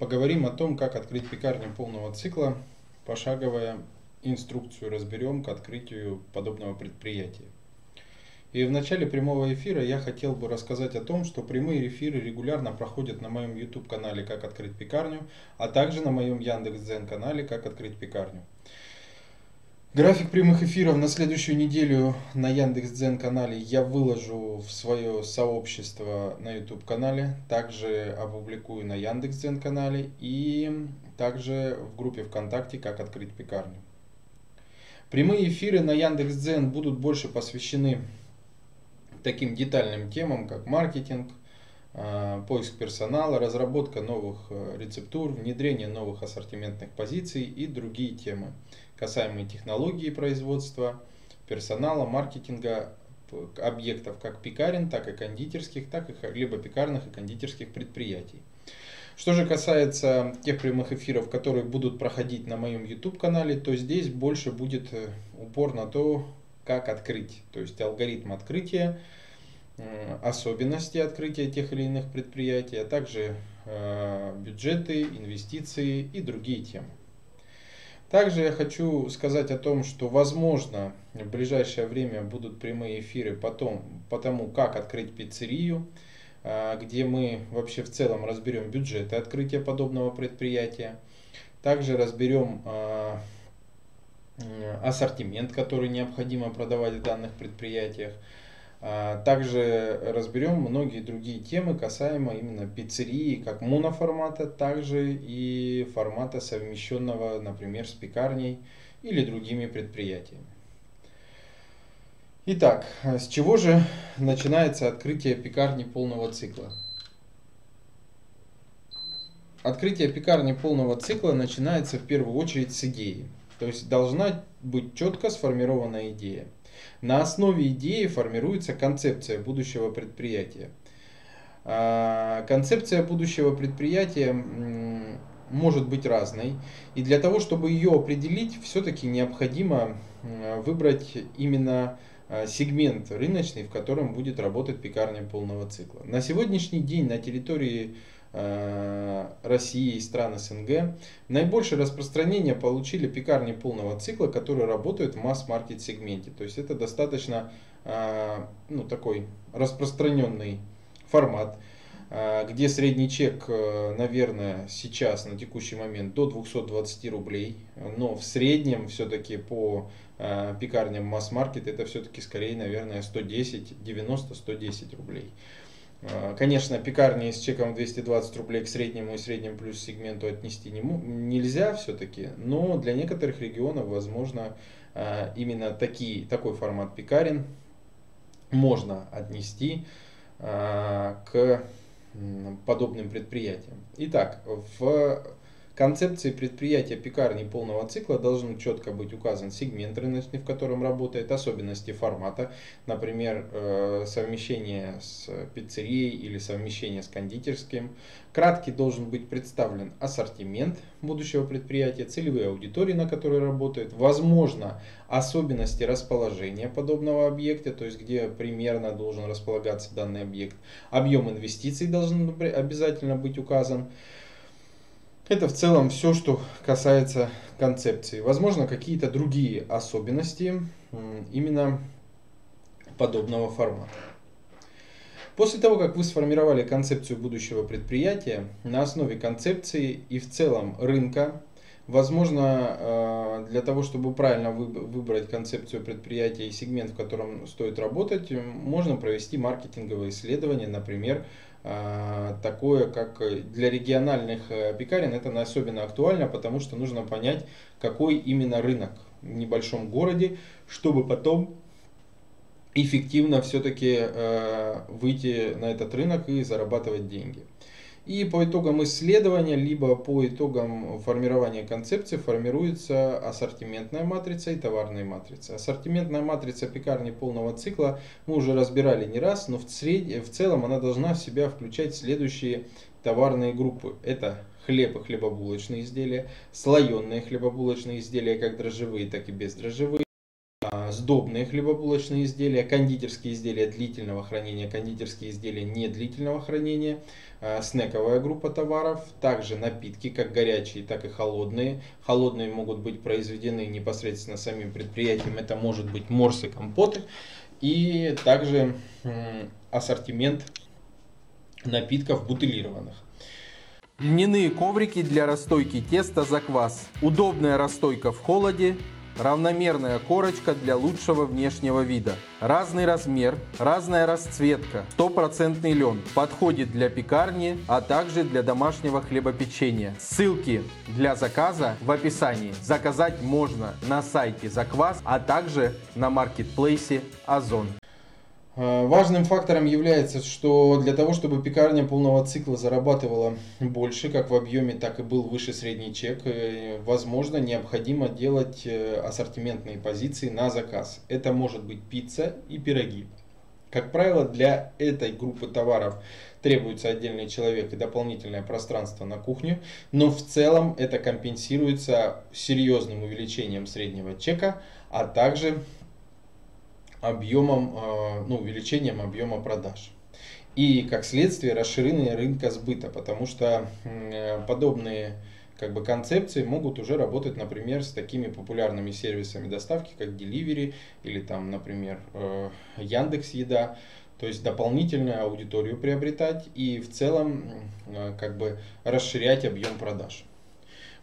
Поговорим о том, как открыть пекарню полного цикла, пошаговая инструкцию разберем к открытию подобного предприятия. И в начале прямого эфира я хотел бы рассказать о том, что прямые эфиры регулярно проходят на моем YouTube-канале «Как открыть пекарню», а также на моем Яндекс.Дзен-канале «Как открыть пекарню». График прямых эфиров на следующую неделю на Яндекс.Дзен-канале я выложу в свое сообщество на YouTube-канале, также опубликую на Яндекс.Дзен-канале и также в группе ВКонтакте «Как открыть пекарню». Прямые эфиры на Яндекс.Дзен будут больше посвящены таким детальным темам, как маркетинг, поиск персонала, разработка новых рецептур, внедрение новых ассортиментных позиций и другие темы, касаемые технологии производства, персонала, маркетинга, объектов как пекарен, так и кондитерских, так и либо пекарных и кондитерских предприятий. Что же касается тех прямых эфиров, которые будут проходить на моем YouTube-канале, то здесь больше будет упор на то, как открыть, то есть алгоритм открытия, особенности открытия тех или иных предприятий, а также бюджеты, инвестиции и другие темы. Также я хочу сказать о том, что, возможно, в ближайшее время будут прямые эфиры по тому, как открыть пиццерию, где мы вообще в целом разберем бюджеты открытия подобного предприятия, также разберем ассортимент, который необходимо продавать в данных предприятиях. Также разберем многие другие темы, касаемо именно пиццерии, как моноформата, также и формата совмещенного, например, с пекарней или другими предприятиями. Итак, с чего же начинается открытие пекарни полного цикла? Открытие пекарни полного цикла начинается в первую очередь с идеи. То есть должна быть четко сформирована идея. На основе идеи формируется концепция будущего предприятия. Концепция будущего предприятия может быть разной. И для того, чтобы ее определить, все-таки необходимо выбрать именно сегмент рыночный, в котором будет работать пекарня полного цикла. На сегодняшний день на территории России и стран СНГ наибольшее распространение получили пекарни полного цикла, которые работают в масс-маркет сегменте. То есть это достаточно такой распространенный формат, где средний чек, наверное, сейчас на текущий момент до 220 рублей, но в среднем все-таки по пекарням масс-маркет это все-таки скорее, наверное, 110, 90, 110 рублей. Конечно, пекарни с чеком 220 рублей к среднему и среднему плюс сегменту отнести нельзя все-таки, но для некоторых регионов, возможно, именно такой формат пекарен можно отнести к подобным предприятиям. Итак, в концепции предприятия пекарни полного цикла должен четко быть указан сегмент рыночный, в котором работает, особенности формата, например, совмещение с пиццерией или совмещение с кондитерским. Кратко должен быть представлен ассортимент будущего предприятия, целевые аудитории, на которые работает, возможно, особенности расположения подобного объекта, то есть где примерно должен располагаться данный объект, объем инвестиций должен обязательно быть указан. Это в целом все, что касается концепции. Возможно, какие-то другие особенности именно подобного формата. После того, как вы сформировали концепцию будущего предприятия, на основе концепции и в целом рынка, возможно, для того, чтобы правильно выбрать концепцию предприятия и сегмент, в котором стоит работать, можно провести маркетинговое исследование, например, такое, как для региональных пекарен, это особенно актуально, потому что нужно понять, какой именно рынок в небольшом городе, чтобы потом эффективно все-таки выйти на этот рынок и зарабатывать деньги. И по итогам исследования, либо по итогам формирования концепции формируется ассортиментная матрица и товарная матрица. Ассортиментная матрица пекарни полного цикла мы уже разбирали не раз, но в целом она должна в себя включать следующие товарные группы. Это хлеб и хлебобулочные изделия, слоеные хлебобулочные изделия, как дрожжевые, так и бездрожжевые. сдобные хлебобулочные изделия, кондитерские изделия длительного хранения, кондитерские изделия не длительного хранения, снековая группа товаров, также напитки, как горячие, так и холодные. Холодные могут быть произведены непосредственно самим предприятием, это может быть морсы, компоты, и также ассортимент напитков бутылированных. Льняные коврики для расстойки теста за квас, удобная расстойка в холоде, равномерная корочка для лучшего внешнего вида. Разный размер, разная расцветка, 100% лен. Подходит для пекарни, а также для домашнего хлебопечения. Ссылки для заказа в описании. Заказать можно на сайте Заквас, а также на маркетплейсе Озон. Важным фактором является, что для того, чтобы пекарня полного цикла зарабатывала больше, как в объеме, так и был выше средний чек, возможно, необходимо делать ассортиментные позиции на заказ. Это может быть пицца и пироги. Как правило, для этой группы товаров требуется отдельный человек и дополнительное пространство на кухне, но в целом это компенсируется серьезным увеличением среднего чека, а также увеличением объема продаж. И как следствие расширение рынка сбыта, потому что подобные концепции могут уже работать, например, с такими популярными сервисами доставки, как Delivery или там, например, Яндекс.Еда. То есть дополнительную аудиторию приобретать и в целом расширять объем продаж.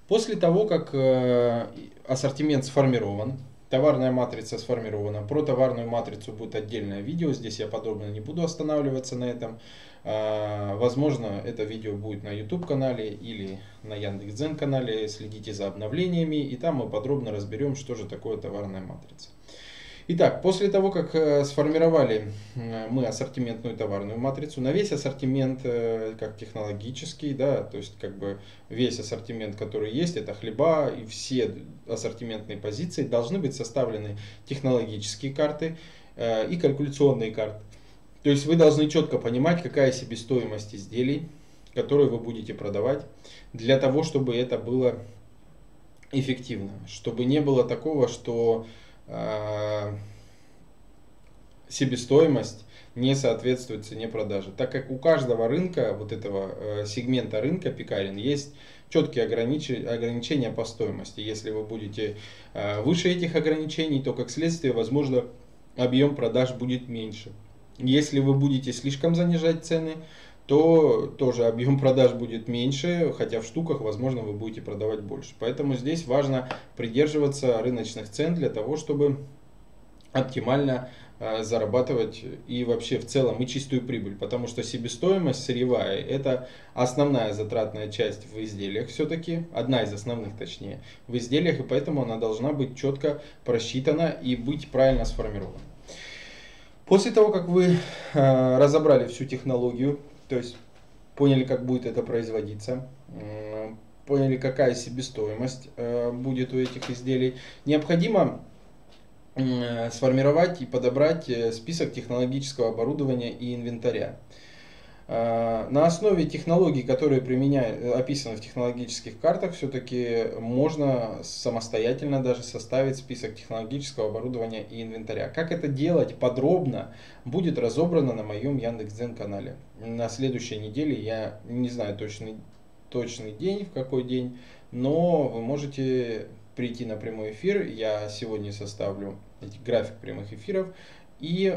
После того, как ассортимент сформирован, товарная матрица сформирована. Про товарную матрицу будет отдельное видео. Здесь я подробно не буду останавливаться на этом. Возможно, это видео будет на YouTube-канале или на Яндекс.Дзен канале. Следите за обновлениями, и там мы подробно разберем, что же такое товарная матрица. Итак, после того, как сформировали мы ассортиментную товарную матрицу, на весь ассортимент, как технологический, да, то есть весь ассортимент, который есть, это хлеба, и все ассортиментные позиции должны быть составлены технологические карты и калькуляционные карты. То есть вы должны четко понимать, какая себестоимость изделий, которые вы будете продавать, для того, чтобы это было эффективно, чтобы не было такого, что себестоимость не соответствует цене продажи, так как у каждого рынка, вот этого сегмента рынка пекарен, есть четкие ограничения по стоимости. Если вы будете выше этих ограничений, то как следствие, возможно, объем продаж будет меньше. Если вы будете слишком занижать цены, то тоже объем продаж будет меньше, хотя в штуках, возможно, вы будете продавать больше. Поэтому здесь важно придерживаться рыночных цен для того, чтобы оптимально зарабатывать и вообще в целом и чистую прибыль, потому что себестоимость сырьевая — это основная затратная часть в изделиях, все-таки одна из основных, точнее, в изделиях, и поэтому она должна быть четко просчитана и быть правильно сформирована. После того, как вы разобрали всю технологию, то есть поняли, как будет это производиться, поняли, какая себестоимость будет у этих изделий, необходимо сформировать и подобрать список технологического оборудования и инвентаря. На основе технологий, которые описаны в технологических картах, все-таки можно самостоятельно даже составить список технологического оборудования и инвентаря. Как это делать подробно, будет разобрано на моем Яндекс.Дзен канале. На следующей неделе, я не знаю точный день, в какой день, но вы можете прийти на прямой эфир. Я сегодня составлю график прямых эфиров, и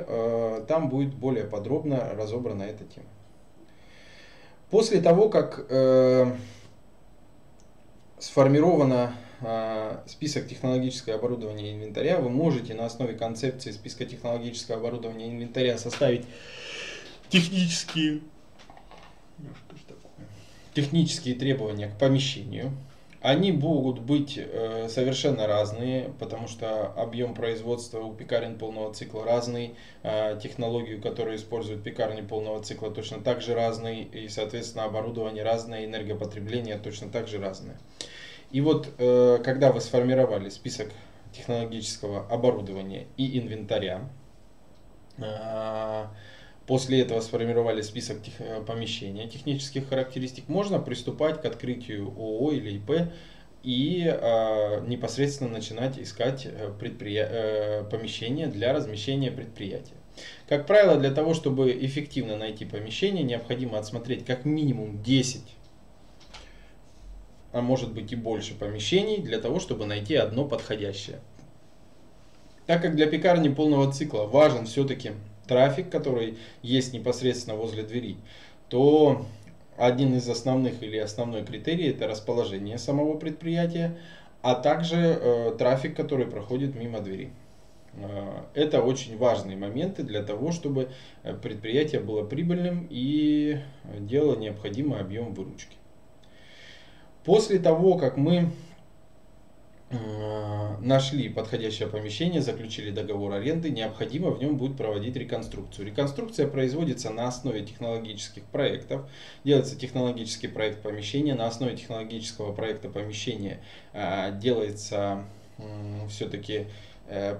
там будет более подробно разобрана эта тема. После того, как сформировано список технологического оборудования и инвентаря, вы можете на основе концепции списка технологического оборудования и инвентаря составить технические требования к помещению. Они могут быть совершенно разные, потому что объем производства у пекарен полного цикла разный, технологию, которую используют пекарни полного цикла, точно так же разные, и, соответственно, оборудование разное, энергопотребление точно так же разное. И вот, когда вы сформировали список технологического оборудования и инвентаря, после этого сформировали список помещения, технических характеристик, можно приступать к открытию ООО или ИП и непосредственно начинать искать помещение для размещения предприятия. Как правило, для того, чтобы эффективно найти помещение, необходимо отсмотреть как минимум 10, а может быть и больше помещений, для того, чтобы найти одно подходящее. Так как для пекарни полного цикла важен все-таки трафик, который есть непосредственно возле двери, то один из основных или основной критерий – это расположение самого предприятия, а также трафик, который проходит мимо двери. Это очень важные моменты для того, чтобы предприятие было прибыльным и делало необходимый объем выручки. После того, как мы нашли подходящее помещение, заключили договор аренды, необходимо в нем будет проводить реконструкцию. Реконструкция производится на основе технологических проектов. Делается технологический проект помещения. На основе технологического проекта помещения делается все-таки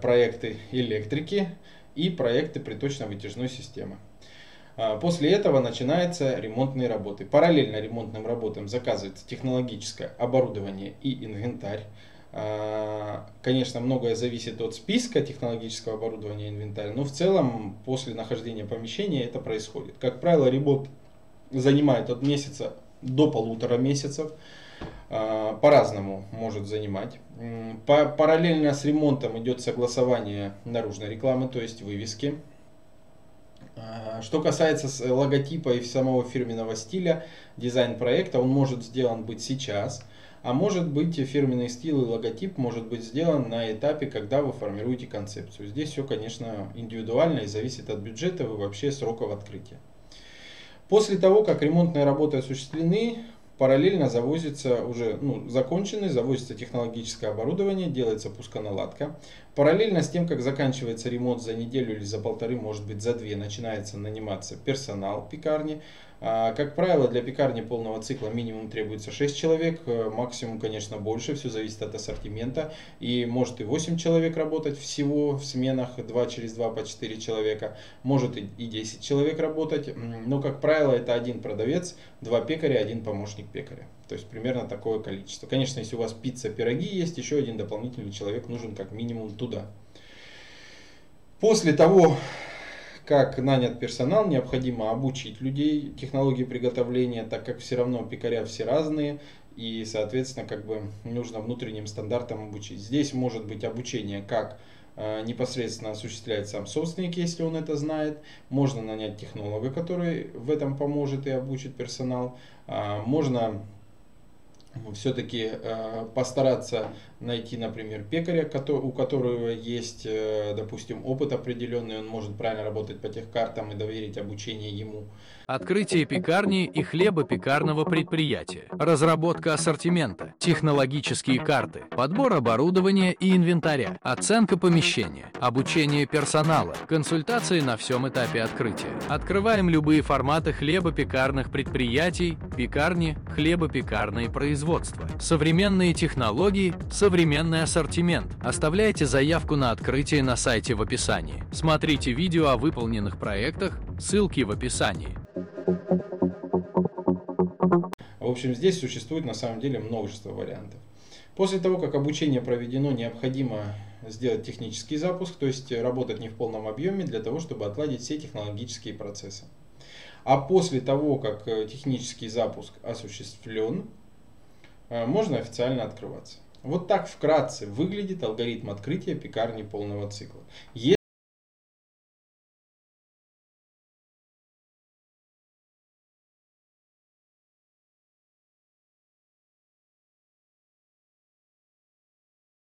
проекты электрики и проекты приточно-вытяжной системы. После этого начинаются ремонтные работы. Параллельно ремонтным работам заказывается технологическое оборудование и инвентарь. Конечно, многое зависит от списка технологического оборудования и инвентаря, но в целом после нахождения помещения это происходит. Как правило, ремонт занимает от месяца до 1,5 месяцев. По-разному может занимать. Параллельно с ремонтом идет согласование наружной рекламы, то есть вывески. Что касается логотипа и самого фирменного стиля, дизайн проекта, он может сделан быть сейчас, а может быть фирменный стиль и логотип может быть сделан на этапе, когда вы формируете концепцию. Здесь все, конечно, индивидуально и зависит от бюджета и вообще сроков открытия. После того, как ремонтные работы осуществлены, параллельно завозится уже завозится технологическое оборудование, делается пусконаладка. Параллельно с тем, как заканчивается ремонт за неделю или за 1,5, может быть за 2, начинается наниматься персонал пекарни. Как правило, для пекарни полного цикла минимум требуется 6 человек, максимум, конечно, больше, все зависит от ассортимента. И может и 8 человек работать всего в сменах, 2 через 2 по 4 человека, может и 10 человек работать. Но, как правило, это 1 продавец, 2 пекаря, 1 помощник пекаря. То есть примерно такое количество. Конечно, если у вас пицца, пироги есть, еще 1 дополнительный человек нужен как минимум туда. После того, как нанят персонал, необходимо обучить людей технологии приготовления, так как все равно пекаря все разные. И, соответственно, нужно внутренним стандартам обучить. Здесь может быть обучение как непосредственно осуществляет сам собственник, если он это знает. Можно нанять технолога, который в этом поможет и обучит персонал. Можно все-таки постараться найти, например, пекаря, у которого есть, допустим, опыт определенный, он может правильно работать по техкартам и доверить обучение ему. Открытие пекарни и хлебопекарного предприятия, разработка ассортимента, технологические карты, подбор оборудования и инвентаря, оценка помещения, обучение персонала, консультации на всем этапе открытия. Открываем любые форматы хлебопекарных предприятий, пекарни, хлебопекарные производства. Современные технологии, современный ассортимент. Оставляйте заявку на открытие на сайте в описании. Смотрите видео о выполненных проектах, ссылки в описании. В общем, здесь существует на самом деле множество вариантов. После того, как обучение проведено, необходимо сделать технический запуск, то есть работать не в полном объеме для того, чтобы отладить все технологические процессы. А после того, как технический запуск осуществлен, можно официально открываться. Вот так вкратце выглядит алгоритм открытия пекарни полного цикла.